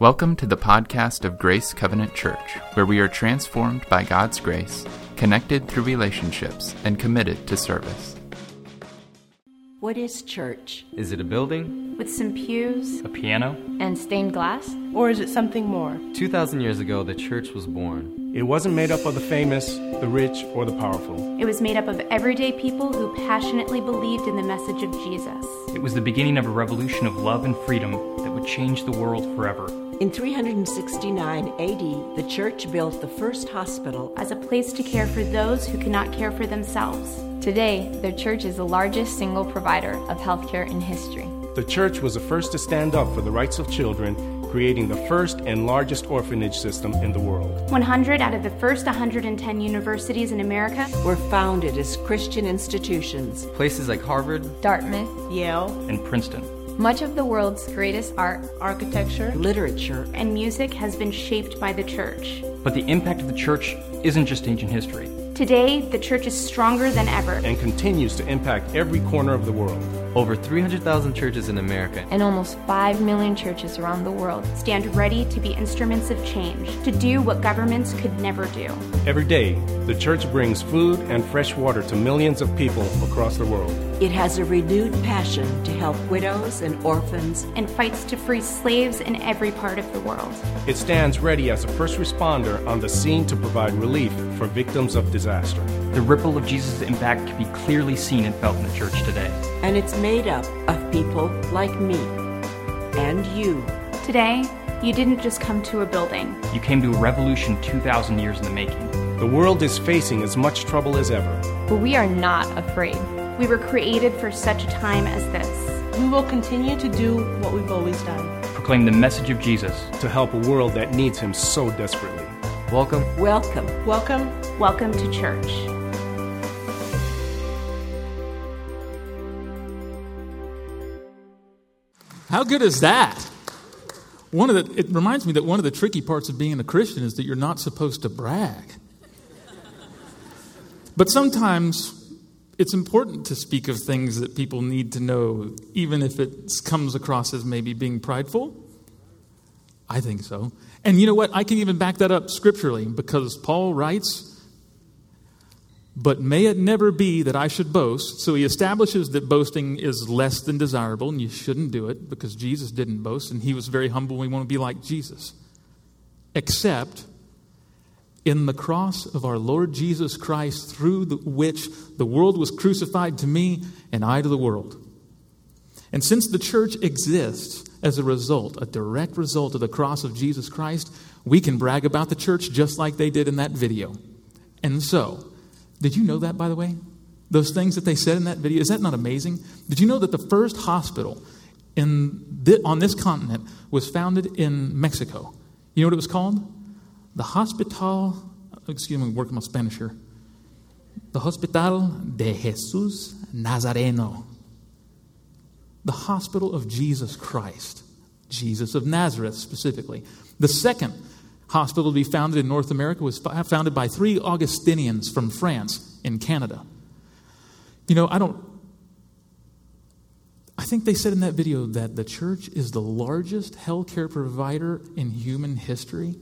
Welcome to the podcast of Grace Covenant Church, where we are transformed by God's grace, connected through relationships, and committed to service. What is church? Is it a building? With some pews? A piano? And stained glass? Or is it something more? 2,000 years ago, the church was born. It wasn't made up of the famous, the rich, or the powerful. It was made up of everyday people who passionately believed in the message of Jesus. It was the beginning of a revolution of love and freedom that would change the world forever. In 369 AD, the church built the first hospital as a place to care for those who cannot care for themselves. Today, the church is the largest single provider of healthcare in history. The church was the first to stand up for the rights of children, creating the first and largest orphanage system in the world. 100 out of the first 110 universities in America were founded as Christian institutions. Places like Harvard, Dartmouth, Yale, and Princeton. Much of the world's greatest art, architecture, literature, and music has been shaped by the church. But the impact of the church isn't just ancient history. Today, the church is stronger than ever and continues to impact every corner of the world. Over 300,000 churches in America and almost 5 million churches around the world stand ready to be instruments of change, to do what governments could never do. Every day, the church brings food and fresh water to millions of people across the world. It has a renewed passion to help widows and orphans and fights to free slaves in every part of the world. It stands ready as a first responder on the scene to provide relief for victims of disaster. The ripple of Jesus' impact can be clearly seen and felt in the church today. And it's made up of people like me and you. Today, you didn't just come to a building. You came to a revolution 2,000 years in the making. The world is facing as much trouble as ever. But we are not afraid. We were created for such a time as this. We will continue to do what we've always done. Proclaim the message of Jesus to help a world that needs him so desperately. Welcome. Welcome. Welcome. Welcome to church. How good is that? It reminds me that one of the tricky parts of being a Christian is that you're not supposed to brag. But sometimes it's important to speak of things that people need to know, even if it comes across as maybe being prideful. I think so. And you know what? I can even back that up scripturally, because Paul writes, "But may it never be that I should boast." So he establishes that boasting is less than desirable, and you shouldn't do it, because Jesus didn't boast, and he was very humble, and we want to be like Jesus. Except in the cross of our Lord Jesus Christ, through which the world was crucified to me and I to the world. And since the church exists as a result, a direct result of the cross of Jesus Christ, we can brag about the church just like they did in that video. And so, did you know that, by the way? Those things that they said in that video, is that not amazing? Did you know that the first hospital on this continent was founded in Mexico? You know what it was called? The Hospital, excuse me, I'm working my Spanish here. The Hospital de Jesús Nazareno. The hospital of Jesus Christ. Jesus of Nazareth, specifically. The second hospital to be founded in North America was founded by three Augustinians from France in Canada. You know, I think they said in that video that the church is the largest healthcare provider in human history.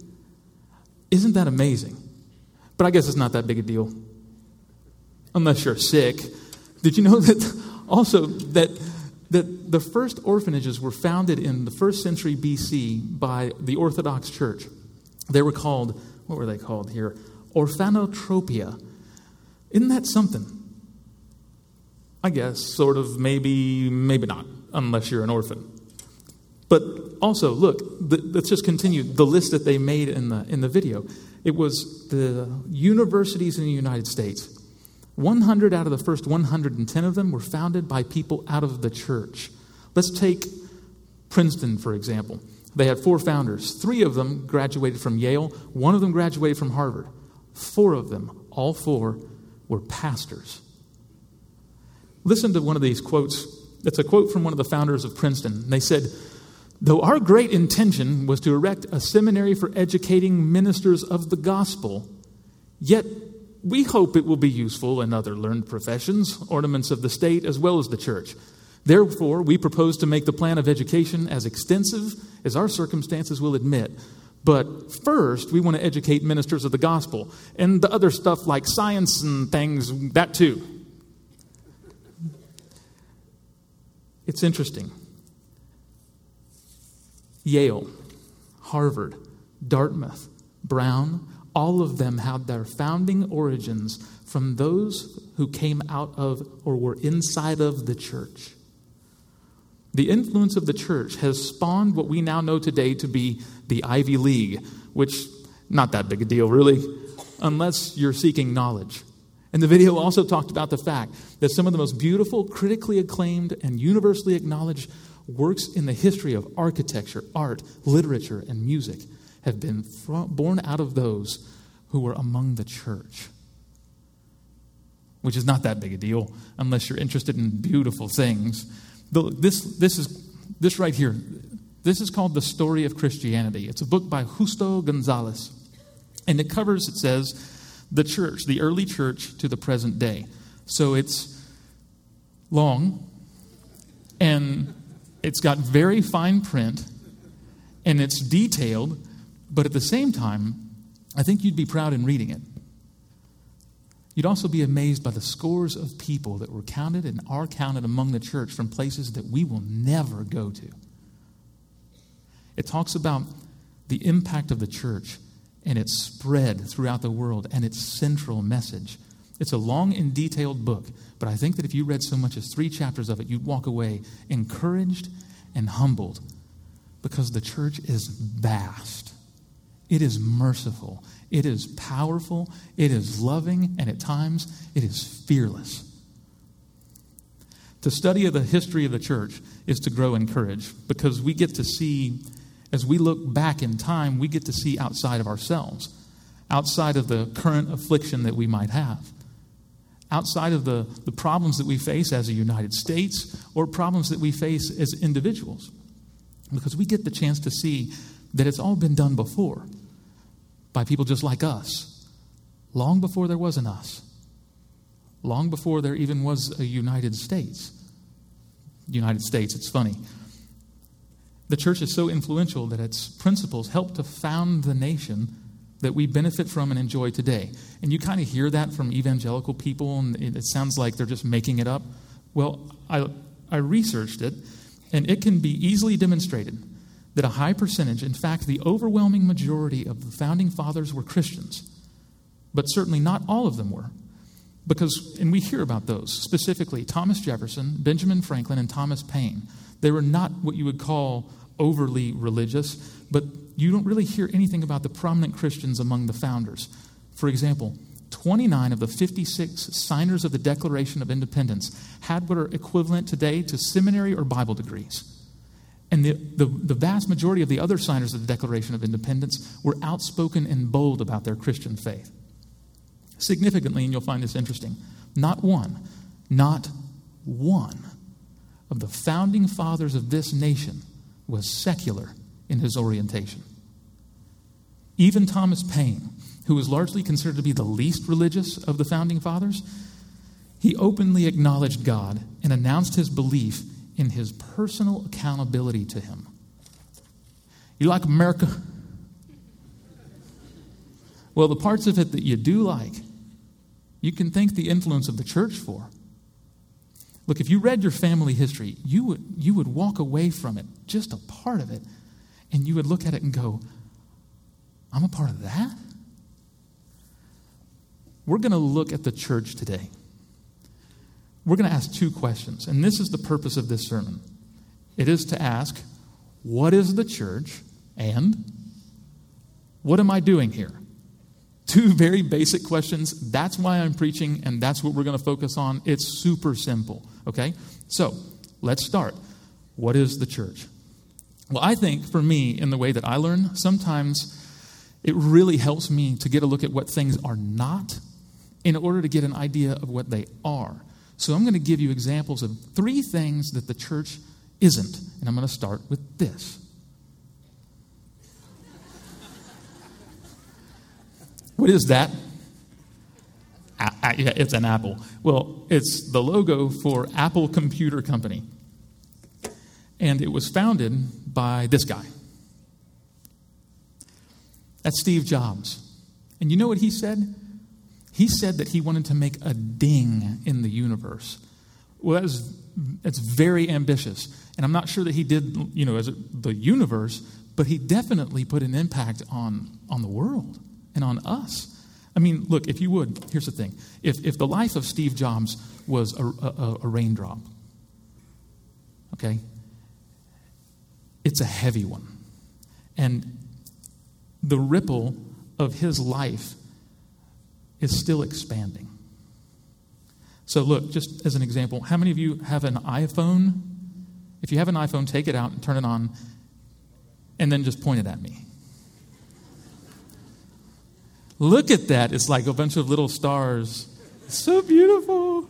Isn't that amazing? But I guess it's not that big a deal. Unless you're sick. Did you know that also that the first orphanages were founded in the 1st century BC by the Orthodox Church? They were called, what were they called here? Orphanotropia. Isn't that something? I guess, sort of, maybe not, unless you're an orphan. But also, look, let's just continue the list that they made in the video. It was the universities in the United States. 100 out of the first 110 of them were founded by people out of the church. Let's take Princeton, for example. They had 4 founders. 3 of them graduated from Yale. 1 of them graduated from Harvard. 4 of them, all 4, were pastors. Listen to one of these quotes. It's a quote from one of the founders of Princeton. They said, "Though our great intention was to erect a seminary for educating ministers of the gospel, yet we hope it will be useful in other learned professions, ornaments of the state, as well as the church. Therefore, we propose to make the plan of education as extensive as our circumstances will admit. But first, we want to educate ministers of the gospel and the other stuff like science and things, that too. It's interesting. Yale, Harvard, Dartmouth, Brown, all of them had their founding origins from those who came out of or were inside of the church. The influence of the church has spawned what we now know today to be the Ivy League, which, not that big a deal really, unless you're seeking knowledge. And the video also talked about the fact that some of the most beautiful, critically acclaimed, and universally acknowledged works in the history of architecture, art, literature, and music have been born out of those who were among the church, which is not that big a deal unless you're interested in beautiful things. This right here, this is called The Story of Christianity. It's a book by Justo Gonzalez, and it covers, it says, the church, the early church to the present day. So it's long, and it's got very fine print, and it's detailed, but at the same time, I think you'd be proud in reading it. You'd also be amazed by the scores of people that were counted and are counted among the church from places that we will never go to. It talks about the impact of the church and its spread throughout the world and its central message. It's a long and detailed book, but I think that if you read so much as 3 chapters of it, you'd walk away encouraged and humbled because the church is vast. It is merciful. It is powerful, it is loving, and at times it is fearless. To study the history of the church is to grow in courage because we get to see, as we look back in time, we get to see outside of ourselves, outside of the current affliction that we might have, outside of the problems that we face as a United States or problems that we face as individuals, because we get the chance to see that it's all been done before. By people just like us, long before there was an us, long before there even was a United States. It's funny. The church is so influential that its principles helped to found the nation that we benefit from and enjoy today. And you kind of hear that from evangelical people, and it sounds like they're just making it up. Well, I researched it, and it can be easily demonstrated that a high percentage, in fact, the overwhelming majority of the founding fathers were Christians, but certainly not all of them were. Because, and we hear about those, specifically Thomas Jefferson, Benjamin Franklin, and Thomas Paine. They were not what you would call overly religious, but you don't really hear anything about the prominent Christians among the founders. For example, 29 of the 56 signers of the Declaration of Independence had what are equivalent today to seminary or Bible degrees. And the vast majority of the other signers of the Declaration of Independence were outspoken and bold about their Christian faith. Significantly, and you'll find this interesting, not one of the founding fathers of this nation was secular in his orientation. Even Thomas Paine, who was largely considered to be the least religious of the founding fathers, he openly acknowledged God and announced his belief in his personal accountability to him. You like America? Well, the parts of it that you do like, you can thank the influence of the church for. Look, if you read your family history, you would walk away from it, just a part of it, and you would look at it and go, I'm a part of that? We're going to look at the church today. We're going to ask 2 questions, and this is the purpose of this sermon. It is to ask, what is the church, and what am I doing here? 2 very basic questions. That's why I'm preaching, and that's what we're going to focus on. It's super simple, okay? So let's start. What is the church? Well, I think for me, in the way that I learn, sometimes it really helps me to get a look at what things are not in order to get an idea of what they are. So I'm going to give you examples of 3 things that the church isn't. And I'm going to start with this. What is that? It's an apple. Well, it's the logo for Apple Computer Company. And it was founded by this guy. That's Steve Jobs. And you know what he said? He said that he wanted to make a ding in the universe. Well, that's very ambitious. And I'm not sure that he did, as the universe, but he definitely put an impact on the world and on us. I mean, look, if you would, here's the thing. If the life of Steve Jobs was a raindrop, okay, it's a heavy one. And the ripple of his life is still expanding. So look, just as an example, how many of you have an iPhone? If you have an iPhone, take it out and turn it on and then just point it at me. Look at that. It's like a bunch of little stars. It's so beautiful.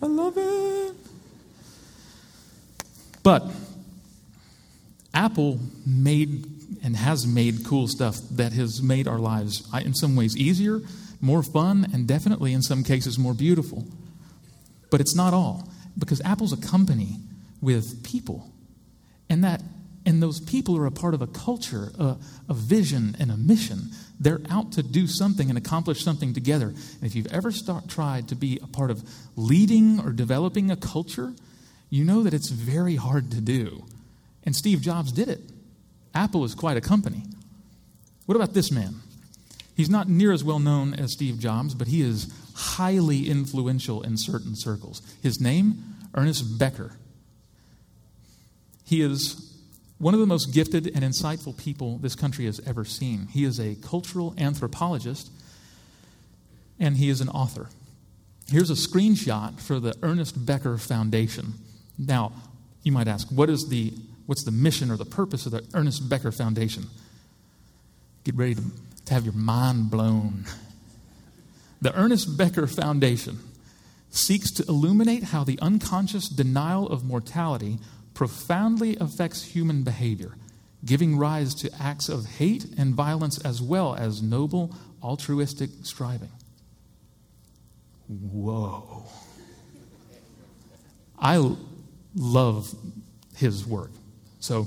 I love it. But Apple made and has made cool stuff that has made our lives in some ways easier, more fun, and definitely in some cases more beautiful. But it's not all, because Apple's a company with people, and those people are a part of a culture, a vision, and a mission. They're out to do something and accomplish something together. And if you've ever tried to be a part of leading or developing a culture, you know that it's very hard to do. And Steve Jobs did it. Apple is quite a company. What about this man? He's not near as well known as Steve Jobs, but he is highly influential in certain circles. His name, Ernest Becker. He is one of the most gifted and insightful people this country has ever seen. He is a cultural anthropologist, and he is an author. Here's a screenshot for the Ernest Becker Foundation. Now, you might ask, what's the mission or the purpose of the Ernest Becker Foundation? Get ready to have your mind blown. The Ernest Becker Foundation seeks to illuminate how the unconscious denial of mortality profoundly affects human behavior, giving rise to acts of hate and violence as well as noble, altruistic striving. Whoa. I love his work. So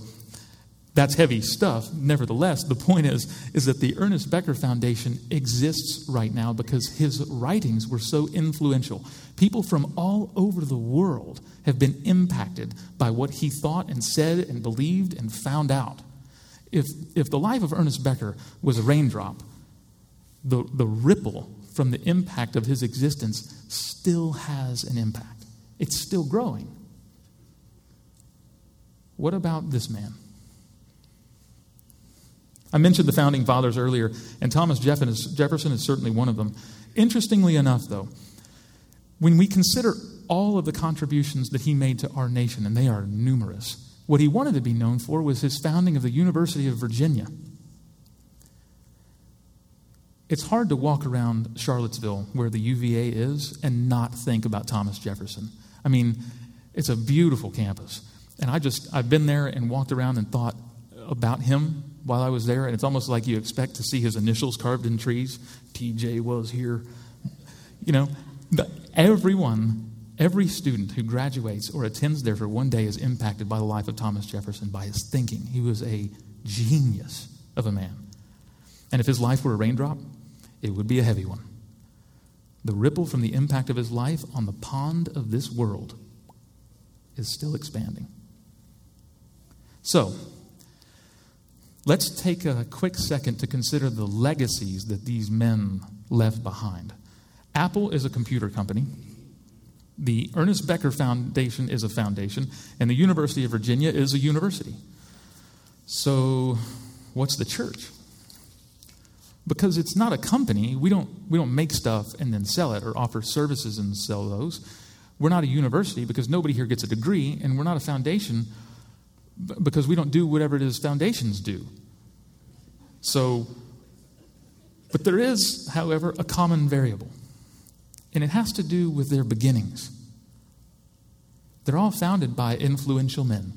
that's heavy stuff. Nevertheless, the point is that the Ernest Becker Foundation exists right now because his writings were so influential. People from all over the world have been impacted by what he thought and said and believed and found out. If the life of Ernest Becker was a raindrop, the ripple from the impact of his existence still has an impact. It's still growing. What about this man? I mentioned the founding fathers earlier, and Thomas Jefferson is certainly one of them. Interestingly enough, though, when we consider all of the contributions that he made to our nation, and they are numerous, what he wanted to be known for was his founding of the University of Virginia. It's hard to walk around Charlottesville, where the UVA is, and not think about Thomas Jefferson. I mean, it's a beautiful campus. And I've been there and walked around and thought about him while I was there, and it's almost like you expect to see his initials carved in trees. TJ was here. Every student who graduates or attends there for one day is impacted by the life of Thomas Jefferson, by his thinking. He was a genius of a man. And if his life were a raindrop, it would be a heavy one. The ripple from the impact of his life on the pond of this world is still expanding. So, let's take a quick second to consider the legacies that these men left behind. Apple is a computer company. The Ernest Becker Foundation is a foundation. And the University of Virginia is a university. So what's the church? Because it's not a company. We don't make stuff and then sell it or offer services and sell those. We're not a university because nobody here gets a degree. And we're not a foundation because we don't do whatever it is foundations do. So, but there is, however, a common variable. And it has to do with their beginnings. They're all founded by influential men.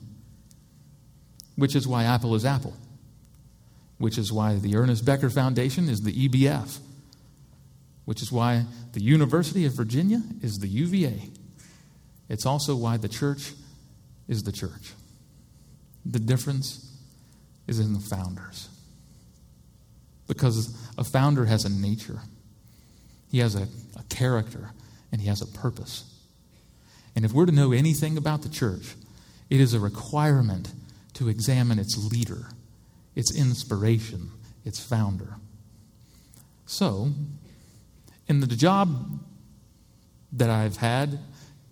Which is why Apple is Apple. Which is why the Ernest Becker Foundation is the EBF. Which is why the University of Virginia is the UVA. It's also why the church is the church. The difference is in the founders. Because a founder has a nature. He has a character, and he has a purpose. And if we're to know anything about the church, it is a requirement to examine its leader, its inspiration, its founder. So, in the job that I've had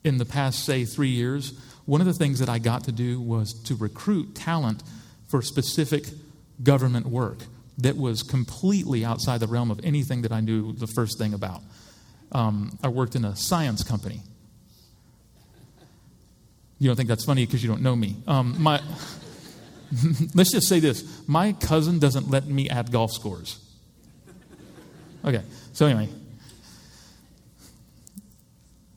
in the past, say, 3 years, one of the things that I got to do was to recruit talent for specific government work that was completely outside the realm of anything that I knew the first thing about. I worked in a science company. You don't think that's funny because you don't know me. Let's just say this. My cousin doesn't let me add golf scores. Okay, so anyway.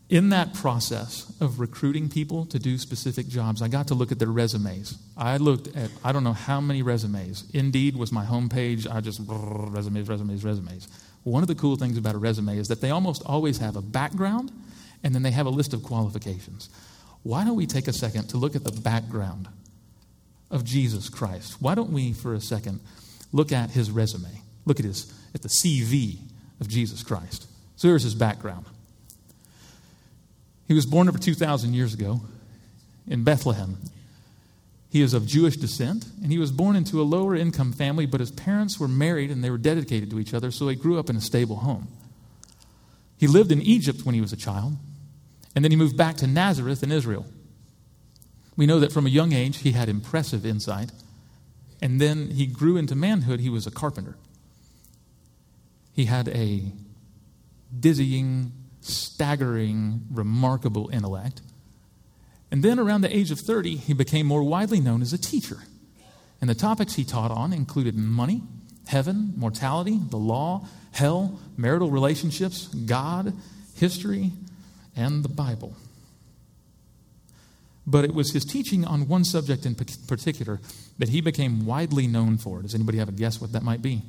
In that process of recruiting people to do specific jobs, I got to look at their resumes. I looked at, I don't know how many resumes. Indeed was my homepage. I just, resumes. One of the cool things about a resume is that they almost always have a background, and then they have a list of qualifications. Why don't we take a second to look at the background of Jesus Christ? Why don't we, for a second, look at his resume? Look at his, at the CV of Jesus Christ. So here's his background. He was born over 2,000 years ago in Bethlehem. He is of Jewish descent, and he was born into a lower-income family, but his parents were married, and they were dedicated to each other, so he grew up in a stable home. He lived in Egypt when he was a child, and then he moved back to Nazareth in Israel. We know that from a young age, he had impressive insight, and then he grew into manhood. He was a carpenter. He had a dizzying, staggering, remarkable intellect. And then around the age of 30, he became more widely known as a teacher. And the topics he taught on included money, heaven, mortality, the law, hell, marital relationships, God, history, and the Bible. But it was his teaching on one subject in particular that he became widely known for. Does anybody have a guess what that might be?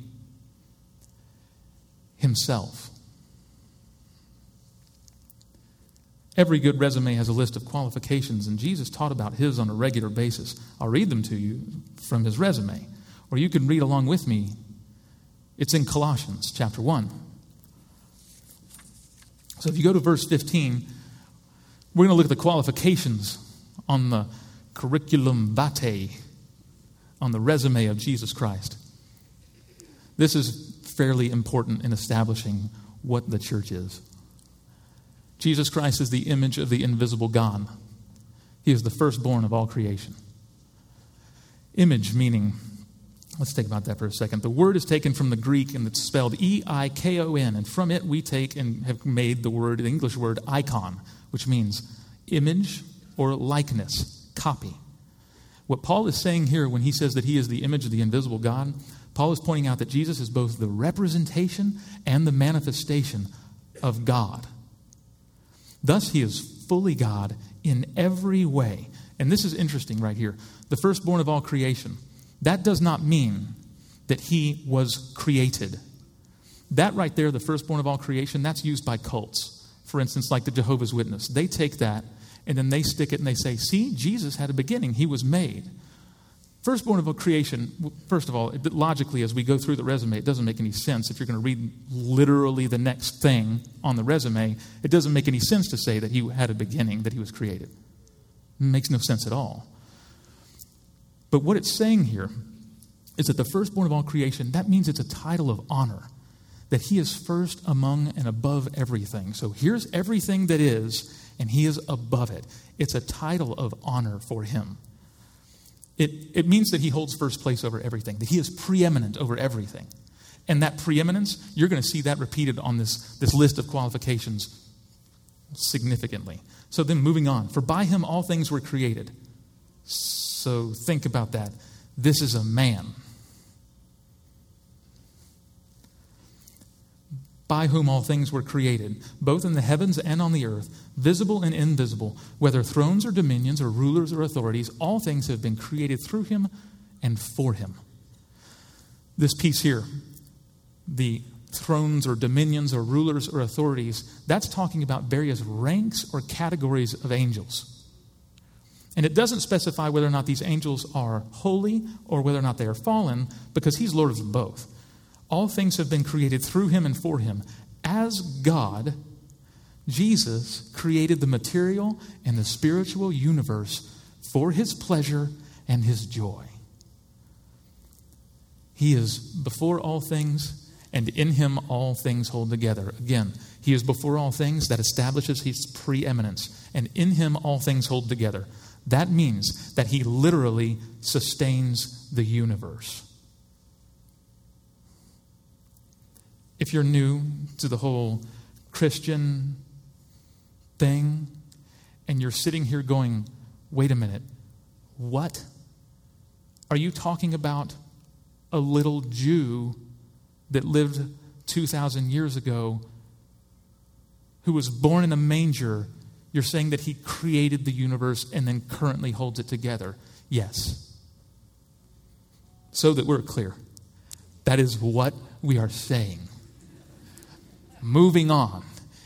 Himself. Every good resume has a list of qualifications, and Jesus taught about his on a regular basis. I'll read them to you from his resume, or you can read along with me. It's in Colossians chapter 1. So if you go to verse 15, we're going to look at the qualifications on the curriculum vitae, on the resume of Jesus Christ. This is fairly important in establishing what the church is. Jesus Christ is the image of the invisible God. He is the firstborn of all creation. Image meaning, let's think about that for a second. The word is taken from the Greek, and it's spelled E-I-K-O-N. And from it we take and have made the word, the English word, icon, which means image or likeness, copy. What Paul is saying here when he says that he is the image of the invisible God, Paul is pointing out that Jesus is both the representation and the manifestation of God. Thus, he is fully God in every way. And this is interesting right here. The firstborn of all creation. That does not mean that he was created. That right there, the firstborn of all creation, that's used by cults. For instance, like the Jehovah's Witnesses. They take that and then they stick it and they say, see, Jesus had a beginning. He was made. Firstborn of all creation, first of all, logically, as we go through the resume, it doesn't make any sense. If you're going to read literally the next thing on the resume, it doesn't make any sense to say that he had a beginning, that he was created. It makes no sense at all. But what it's saying here is that the firstborn of all creation, that means it's a title of honor, that he is first among and above everything. So here's everything that is, and he is above it. It's a title of honor for him. It means that he holds first place over everything, that he is preeminent over everything. And that preeminence, you're going to see that repeated on this list of qualifications significantly. So then moving on, for by him all things were created. So think about that. This is a man by whom all things were created, both in the heavens and on the earth, visible and invisible, whether thrones or dominions or rulers or authorities, all things have been created through him and for him. This piece here, the thrones or dominions or rulers or authorities, that's talking about various ranks or categories of angels. And it doesn't specify whether or not these angels are holy or whether or not they are fallen, because he's Lord of both. All things have been created through him and for him. As God, Jesus created the material and the spiritual universe for his pleasure and his joy. He is before all things, and in him all things hold together. Again, he is before all things. That establishes his preeminence. And in him all things hold together. That means that he literally sustains the universe. If you're new to the whole Christian thing, and you're sitting here going, wait a minute, what? Are you talking about a little Jew that lived 2,000 years ago who was born in a manger? You're saying that he created the universe and then currently holds it together. Yes. So that we're clear, that is what we are saying. Moving on.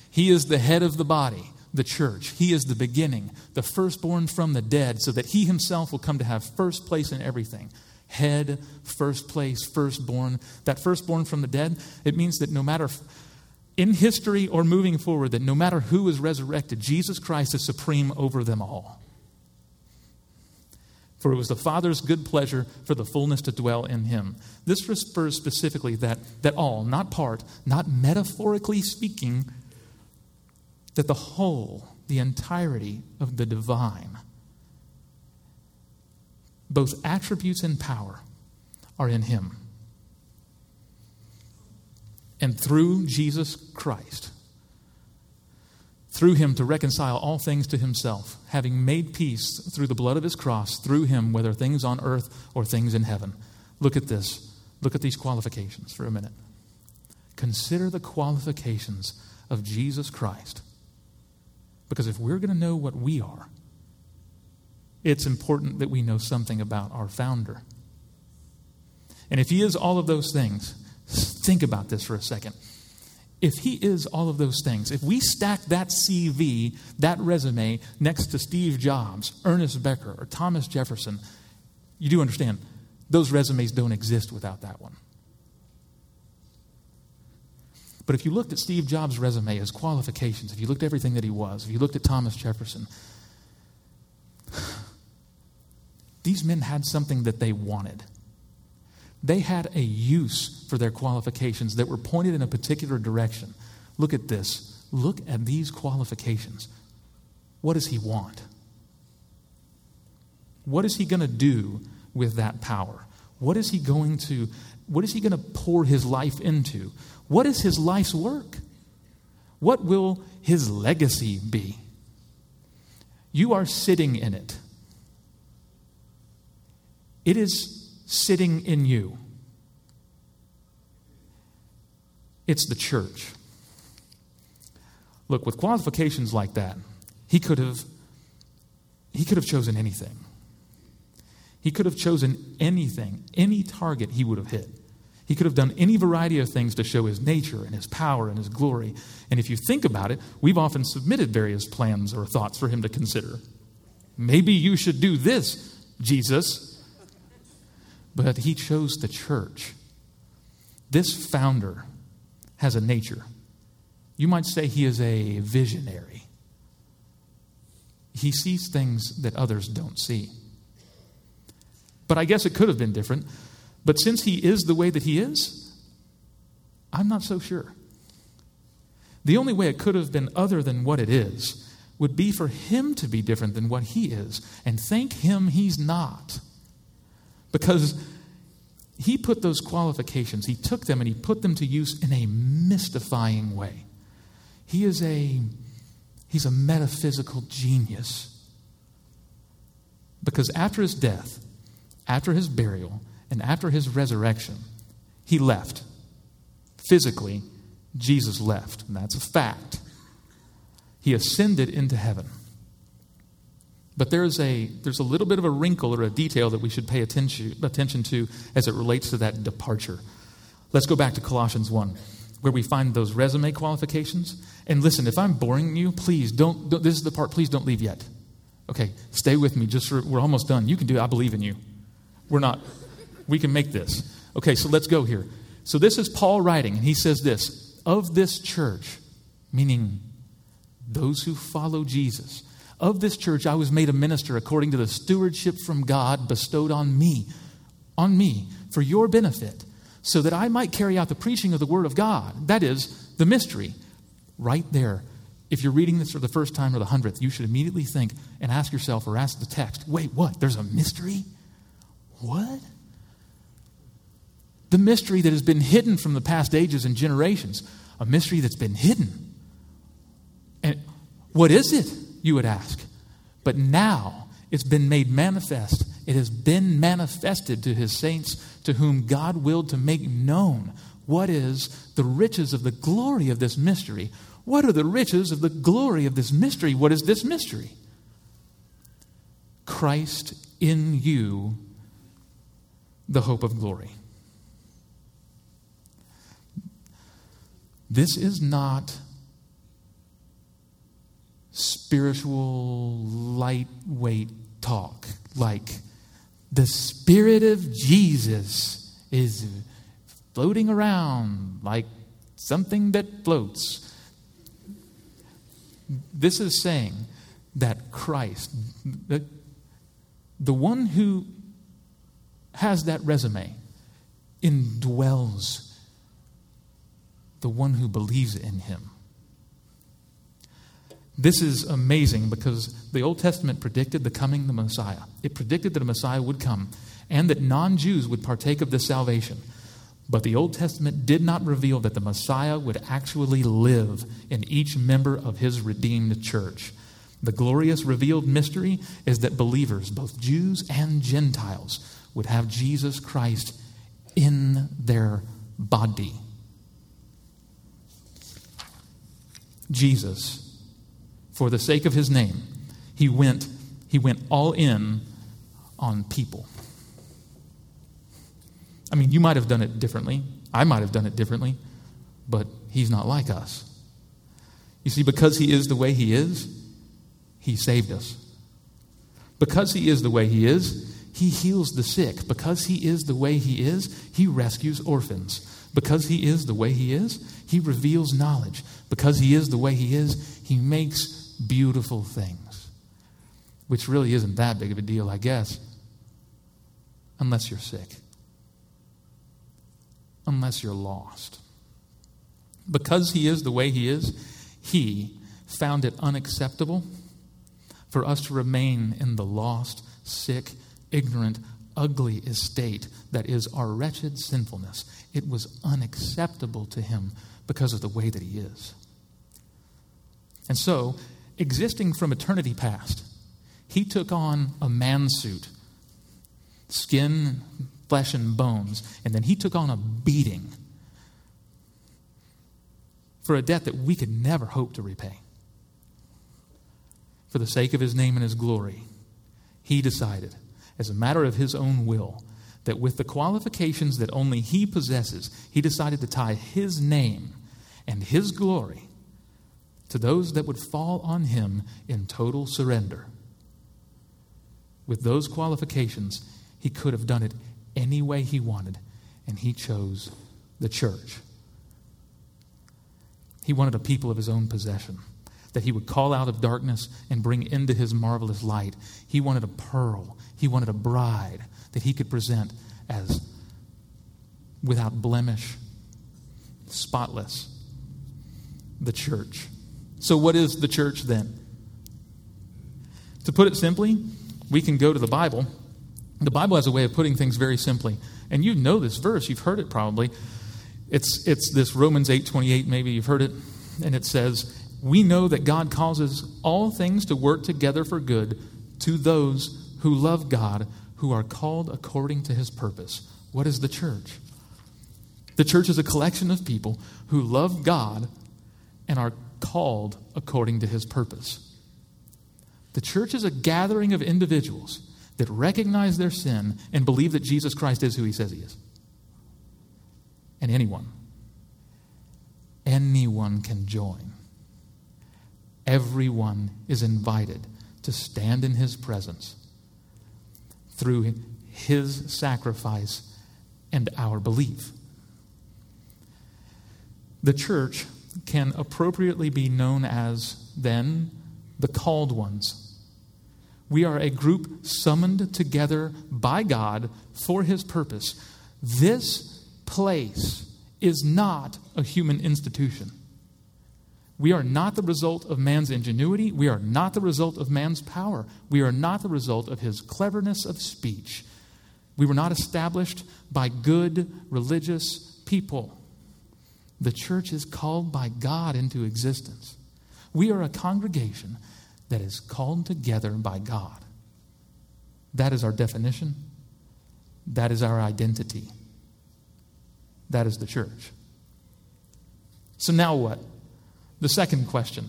He is the head of the body, the church. He is the beginning, the firstborn from the dead, so that he himself will come to have first place in everything. Head, first place, firstborn. That firstborn from the dead, it means that no matter in history or moving forward, that no matter who is resurrected, Jesus Christ is supreme over them all. For it was the Father's good pleasure for the fullness to dwell in him. This refers specifically that all, not part, not metaphorically speaking, that the whole, the entirety of the divine, both attributes and power, are in him. And through Jesus Christ, through him to reconcile all things to himself, having made peace through the blood of his cross, through him, whether things on earth or things in heaven. Look at this. Look at these qualifications for a minute. Consider the qualifications of Jesus Christ. Because if we're going to know what we are, it's important that we know something about our founder. And if he is all of those things, think about this for a second. If he is all of those things, if we stack that CV, that resume, next to Steve Jobs, Ernest Becker, or Thomas Jefferson, you do understand, those resumes don't exist without that one. But if you looked at Steve Jobs' resume, his qualifications, if you looked at everything that he was, if you looked at Thomas Jefferson, these men had something that they wanted. They had a use for their qualifications that were pointed in a particular direction. Look at this. Look at these qualifications. What does he want? What is he going to do with that power? What is he going to pour his life into? What is his life's work? What will his legacy be? You are sitting in it. It is sitting in you. It's the church. Look, with qualifications like that, he could have chosen anything. He could have chosen anything, any target he would have hit. He could have done any variety of things to show his nature and his power and his glory. And if you think about it, we've often submitted various plans or thoughts for him to consider. Maybe you should do this, Jesus. But he chose the church. This founder has a nature. You might say he is a visionary. He sees things that others don't see. But I guess it could have been different. But since he is the way that he is, I'm not so sure. The only way it could have been other than what it is would be for him to be different than what he is. And thank him he's not. Because he put those qualifications, he took them and he put them to use in a mystifying way. He's a metaphysical genius. Because after his death, after his burial, and after his resurrection, he left. Physically, Jesus left. And that's a fact. He ascended into heaven. But there's a little bit of a wrinkle or a detail that we should pay attention to as it relates to that departure. Let's go back to Colossians 1, where we find those resume qualifications. And listen, if I'm boring you, please don't this is the part, please don't leave yet. Okay, stay with me. Just we're almost done. You can do it. I believe in you. We're not. We can make this. Okay, so let's go here. So this is Paul writing, and he says this, of this church, meaning those who follow Jesus, of this church I was made a minister according to the stewardship from God bestowed on me, for your benefit, so that I might carry out the preaching of the word of God. That is the mystery. Right there. If you're reading this for the first time or the 100th, you should immediately think and ask yourself or ask the text, wait, what? There's a mystery? What? The mystery that has been hidden from the past ages and generations. A mystery that's been hidden. And what is it, you would ask? But now it's been made manifest. It has been manifested to his saints, to whom God willed to make known what is the riches of the glory of this mystery. What are the riches of the glory of this mystery? What is this mystery? Christ in you, the hope of glory. This is not spiritual, lightweight talk like the Spirit of Jesus is floating around like something that floats. This is saying that Christ, the one who has that resume, indwells the one who believes in him. This is amazing because the Old Testament predicted the coming of the Messiah. It predicted that a Messiah would come and that non-Jews would partake of this salvation. But the Old Testament did not reveal that the Messiah would actually live in each member of his redeemed church. The glorious revealed mystery is that believers, both Jews and Gentiles, would have Jesus Christ in their body. Jesus, for the sake of his name, he went all in on people. I mean, you might have done it differently. I might have done it differently. But he's not like us. You see, because he is the way he is, he saved us. Because he is the way he is, he heals the sick. Because he is the way he is, he rescues orphans. Because he is the way he is, he reveals knowledge. Because he is the way he is, he makes beautiful things. Which really isn't that big of a deal, I guess. Unless you're sick. Unless you're lost. Because he is the way he is, he found it unacceptable for us to remain in the lost, sick, ignorant, ugly estate that is our wretched sinfulness. It was unacceptable to him because of the way that he is. And so, existing from eternity past, he took on a man suit, skin, flesh and bones, and then he took on a beating for a debt that we could never hope to repay. For the sake of his name and his glory, he decided, as a matter of his own will, that with the qualifications that only he possesses, he decided to tie his name and his glory to those that would fall on him in total surrender. With those qualifications, he could have done it any way he wanted, and he chose the church. He wanted a people of his own possession, that he would call out of darkness and bring into his marvelous light. He wanted a pearl. He wanted a bride that he could present as without blemish, spotless, the church. So what is the church then? To put it simply, we can go to the Bible. The Bible has a way of putting things very simply. And you know this verse. You've heard it probably. It's this Romans 8:28. Maybe you've heard it. And it says, we know that God causes all things to work together for good to those who love God, who are called according to his purpose. What is the church? The church is a collection of people who love God and are called according to his purpose. The church is a gathering of individuals that recognize their sin and believe that Jesus Christ is who he says he is. And anyone can join. Everyone is invited to stand in his presence through his sacrifice and our belief. The church can appropriately be known as, then, the called ones. We are a group summoned together by God for his purpose. This place is not a human institution. We are not the result of man's ingenuity. We are not the result of man's power. We are not the result of his cleverness of speech. We were not established by good religious people. The church is called by God into existence. We are a congregation that is called together by God. That is our definition. That is our identity. That is the church. So now what? The second question.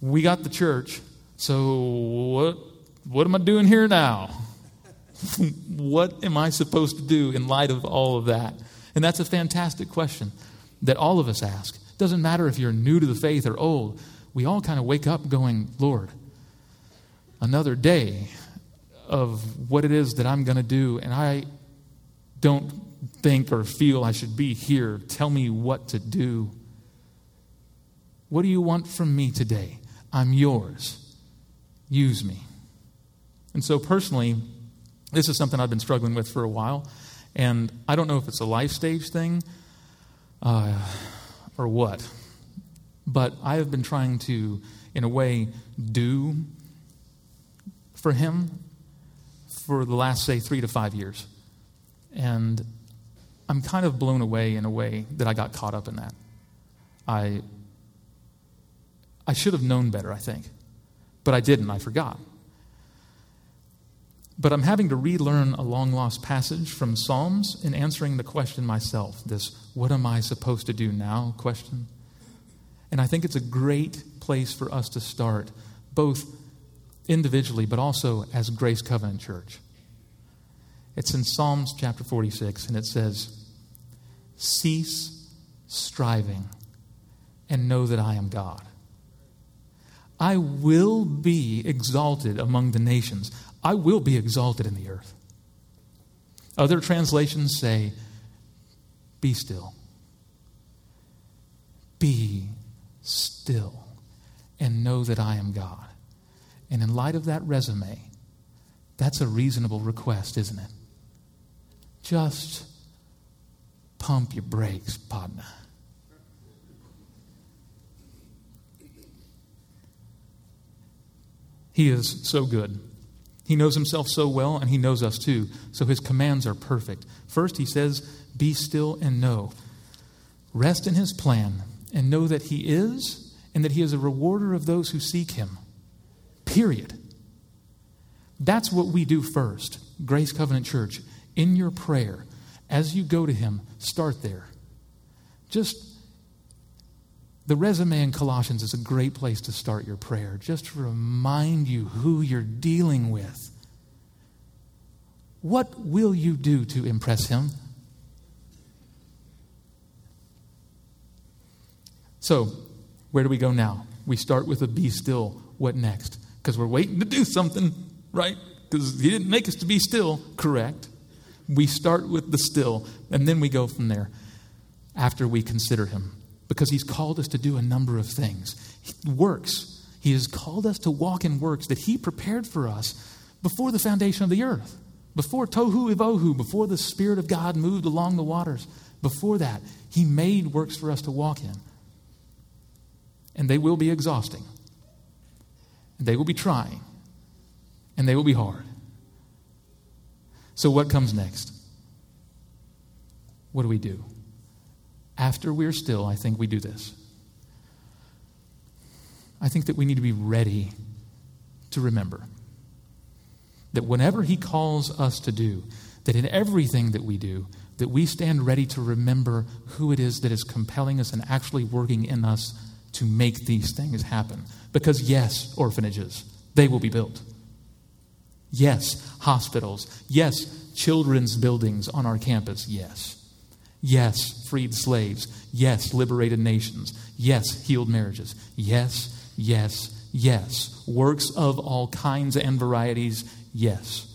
We got the church, so what am I doing here now? What am I supposed to do in light of all of that? And that's a fantastic question that all of us ask. Doesn't matter if you're new to the faith or old. We all kind of wake up going, Lord, another day of what it is that I'm going to do, and I don't think or feel I should be here. Tell me what to do. What do you want from me today? I'm yours. Use me. And so personally, this is something I've been struggling with for a while, and I don't know if it's a life stage thing or what. But I have been trying to, in a way, do for him for the last, say, 3 to 5 years. And I'm kind of blown away in a way that I got caught up in that. I should have known better, I think. But I didn't. I forgot. But I'm having to relearn a long-lost passage from Psalms in answering the question myself, this what am I supposed to do now question. And I think it's a great place for us to start, both individually but also as Grace Covenant Church. It's in Psalms chapter 46, and it says, "Cease striving and know that I am God. I will be exalted among the nations. I will be exalted in the earth." Other translations say, "Be still. Be still and know that I am God." And in light of that resume, that's a reasonable request, isn't it? Just pump your brakes, partner. He is so good. He knows himself so well, and he knows us too. So his commands are perfect. First, he says, "Be still and know." Rest in his plan and know that he is, and that he is a rewarder of those who seek him. Period. That's what we do first, Grace Covenant Church. In your prayer, as you go to him, start there. Just the resume in Colossians is a great place to start your prayer, just to remind you who you're dealing with. What will you do to impress him? So, where do we go now? We start with a be still. What next? Because we're waiting to do something, right? Because he didn't make us to be still. Correct. We start with the still, and then we go from there after we consider him. Because he's called us to do a number of things. Works. He has called us to walk in works that he prepared for us before the foundation of the earth. Before tohu ivohu, before the Spirit of God moved along the waters. Before that, he made works for us to walk in. And they will be exhausting. And they will be trying. And they will be hard. So what comes next? What do we do? After we're still, I think we do this. I think that we need to be ready to remember that whenever he calls us to do, that in everything that we do, that we stand ready to remember who it is that is compelling us and actually working in us to make these things happen. Because yes, orphanages, they will be built. Yes, hospitals. Yes, children's buildings on our campus. Yes. Yes, freed slaves. Yes, liberated nations. Yes, healed marriages. Yes, yes, Yes. Works of all kinds and varieties? Yes.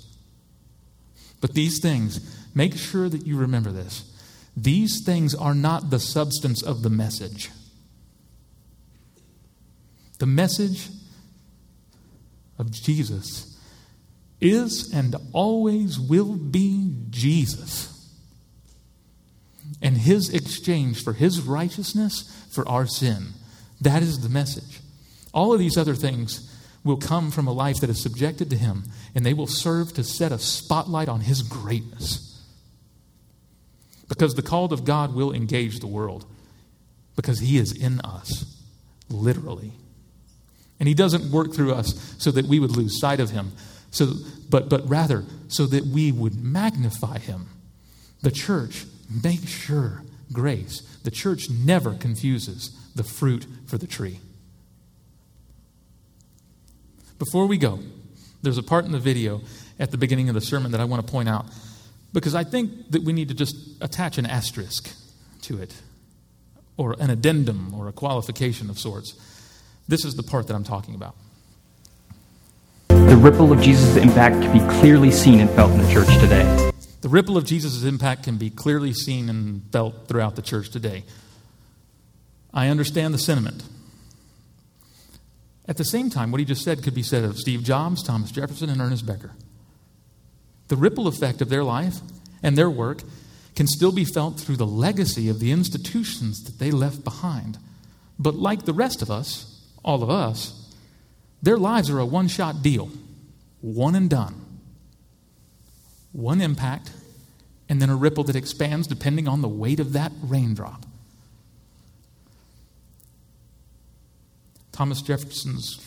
But these things, make sure that you remember this. These things are not the substance of the message. The message of Jesus is and always will be Jesus. And his exchange for his righteousness for our sin. That is the message. All of these other things will come from a life that is subjected to him, and they will serve to set a spotlight on his greatness. Because the called of God will engage the world, because he is in us, literally. And he doesn't work through us so that we would lose sight of him, but rather so that we would magnify him. The church, make sure, grace, the church never confuses the fruit for the tree. Before we go, there's a part in the video at the beginning of the sermon that I want to point out, because I think that we need to just attach an asterisk to it, or an addendum, or a qualification of sorts. This is the part that I'm talking about. The ripple of Jesus' impact can be clearly seen and felt in the church today. The ripple of Jesus' impact can be clearly seen and felt throughout the church today. I understand the sentiment. At the same time, what he just said could be said of Steve Jobs, Thomas Jefferson, and Ernest Becker. The ripple effect of their life and their work can still be felt through the legacy of the institutions that they left behind. But like the rest of us, all of us, their lives are a one-shot deal. One and done. One impact, and then a ripple that expands depending on the weight of that raindrop. Thomas Jefferson's,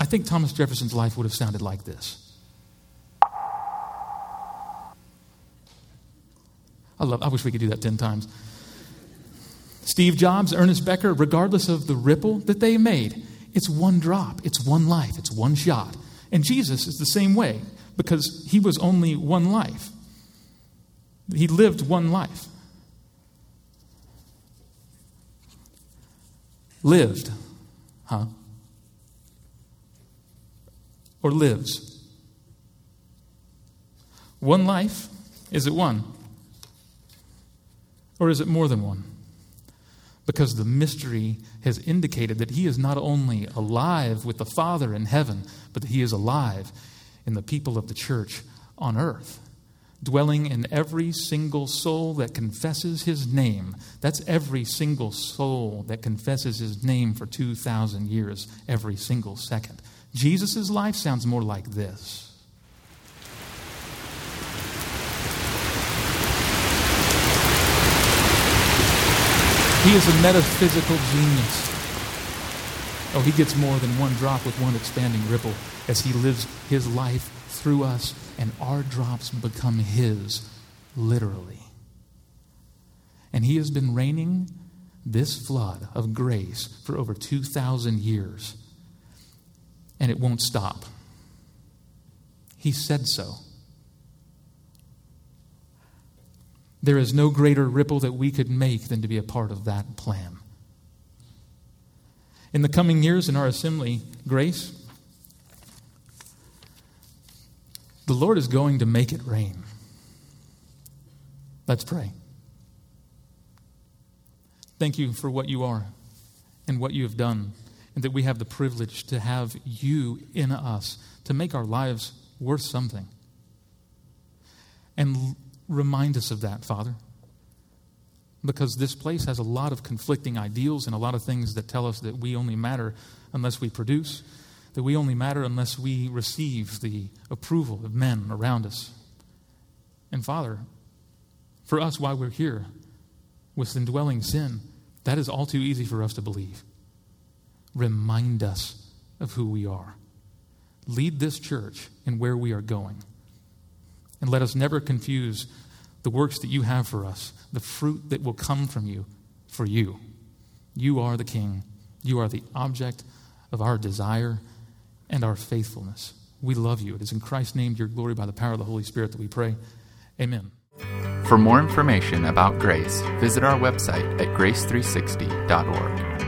I think Thomas Jefferson's life would have sounded like this. I wish we could do that 10 times. Steve Jobs, Ernest Becker, regardless of the ripple that they made, it's one drop, it's one life, it's one shot. And Jesus is the same way, because he was only one life. He lived one life. Lived, huh? Or lives. One life, is it one? Or is it more than one? Because the mystery has indicated that he is not only alive with the Father in heaven, but that he is alive in the people of the church on earth, dwelling in every single soul that confesses his name. That's every single soul that confesses his name for 2,000 years, every single second. Jesus' life sounds more like this. He is a metaphysical genius. Oh, he gets more than one drop with one expanding ripple as he lives his life through us, and our drops become his, literally. And he has been raining this flood of grace for over 2,000 years, and it won't stop. He said so. There is no greater ripple that we could make than to be a part of that plan. In the coming years in our assembly, Grace, the Lord is going to make it rain. Let's pray. Thank you for what you are and what you have done, and that we have the privilege to have you in us to make our lives worth something. And remind us of that, Father, because this place has a lot of conflicting ideals and a lot of things that tell us that we only matter unless we produce, that we only matter unless we receive the approval of men around us. And Father, for us, while we're here with indwelling sin, that is all too easy for us to believe. Remind us of who we are. Lead this church in where we are going. And let us never confuse the works that you have for us, the fruit that will come from you, for you. You are the King. You are the object of our desire and our faithfulness. We love you. It is in Christ's name, your glory, by the power of the Holy Spirit that we pray. Amen. For more information about Grace, visit our website at grace360.org.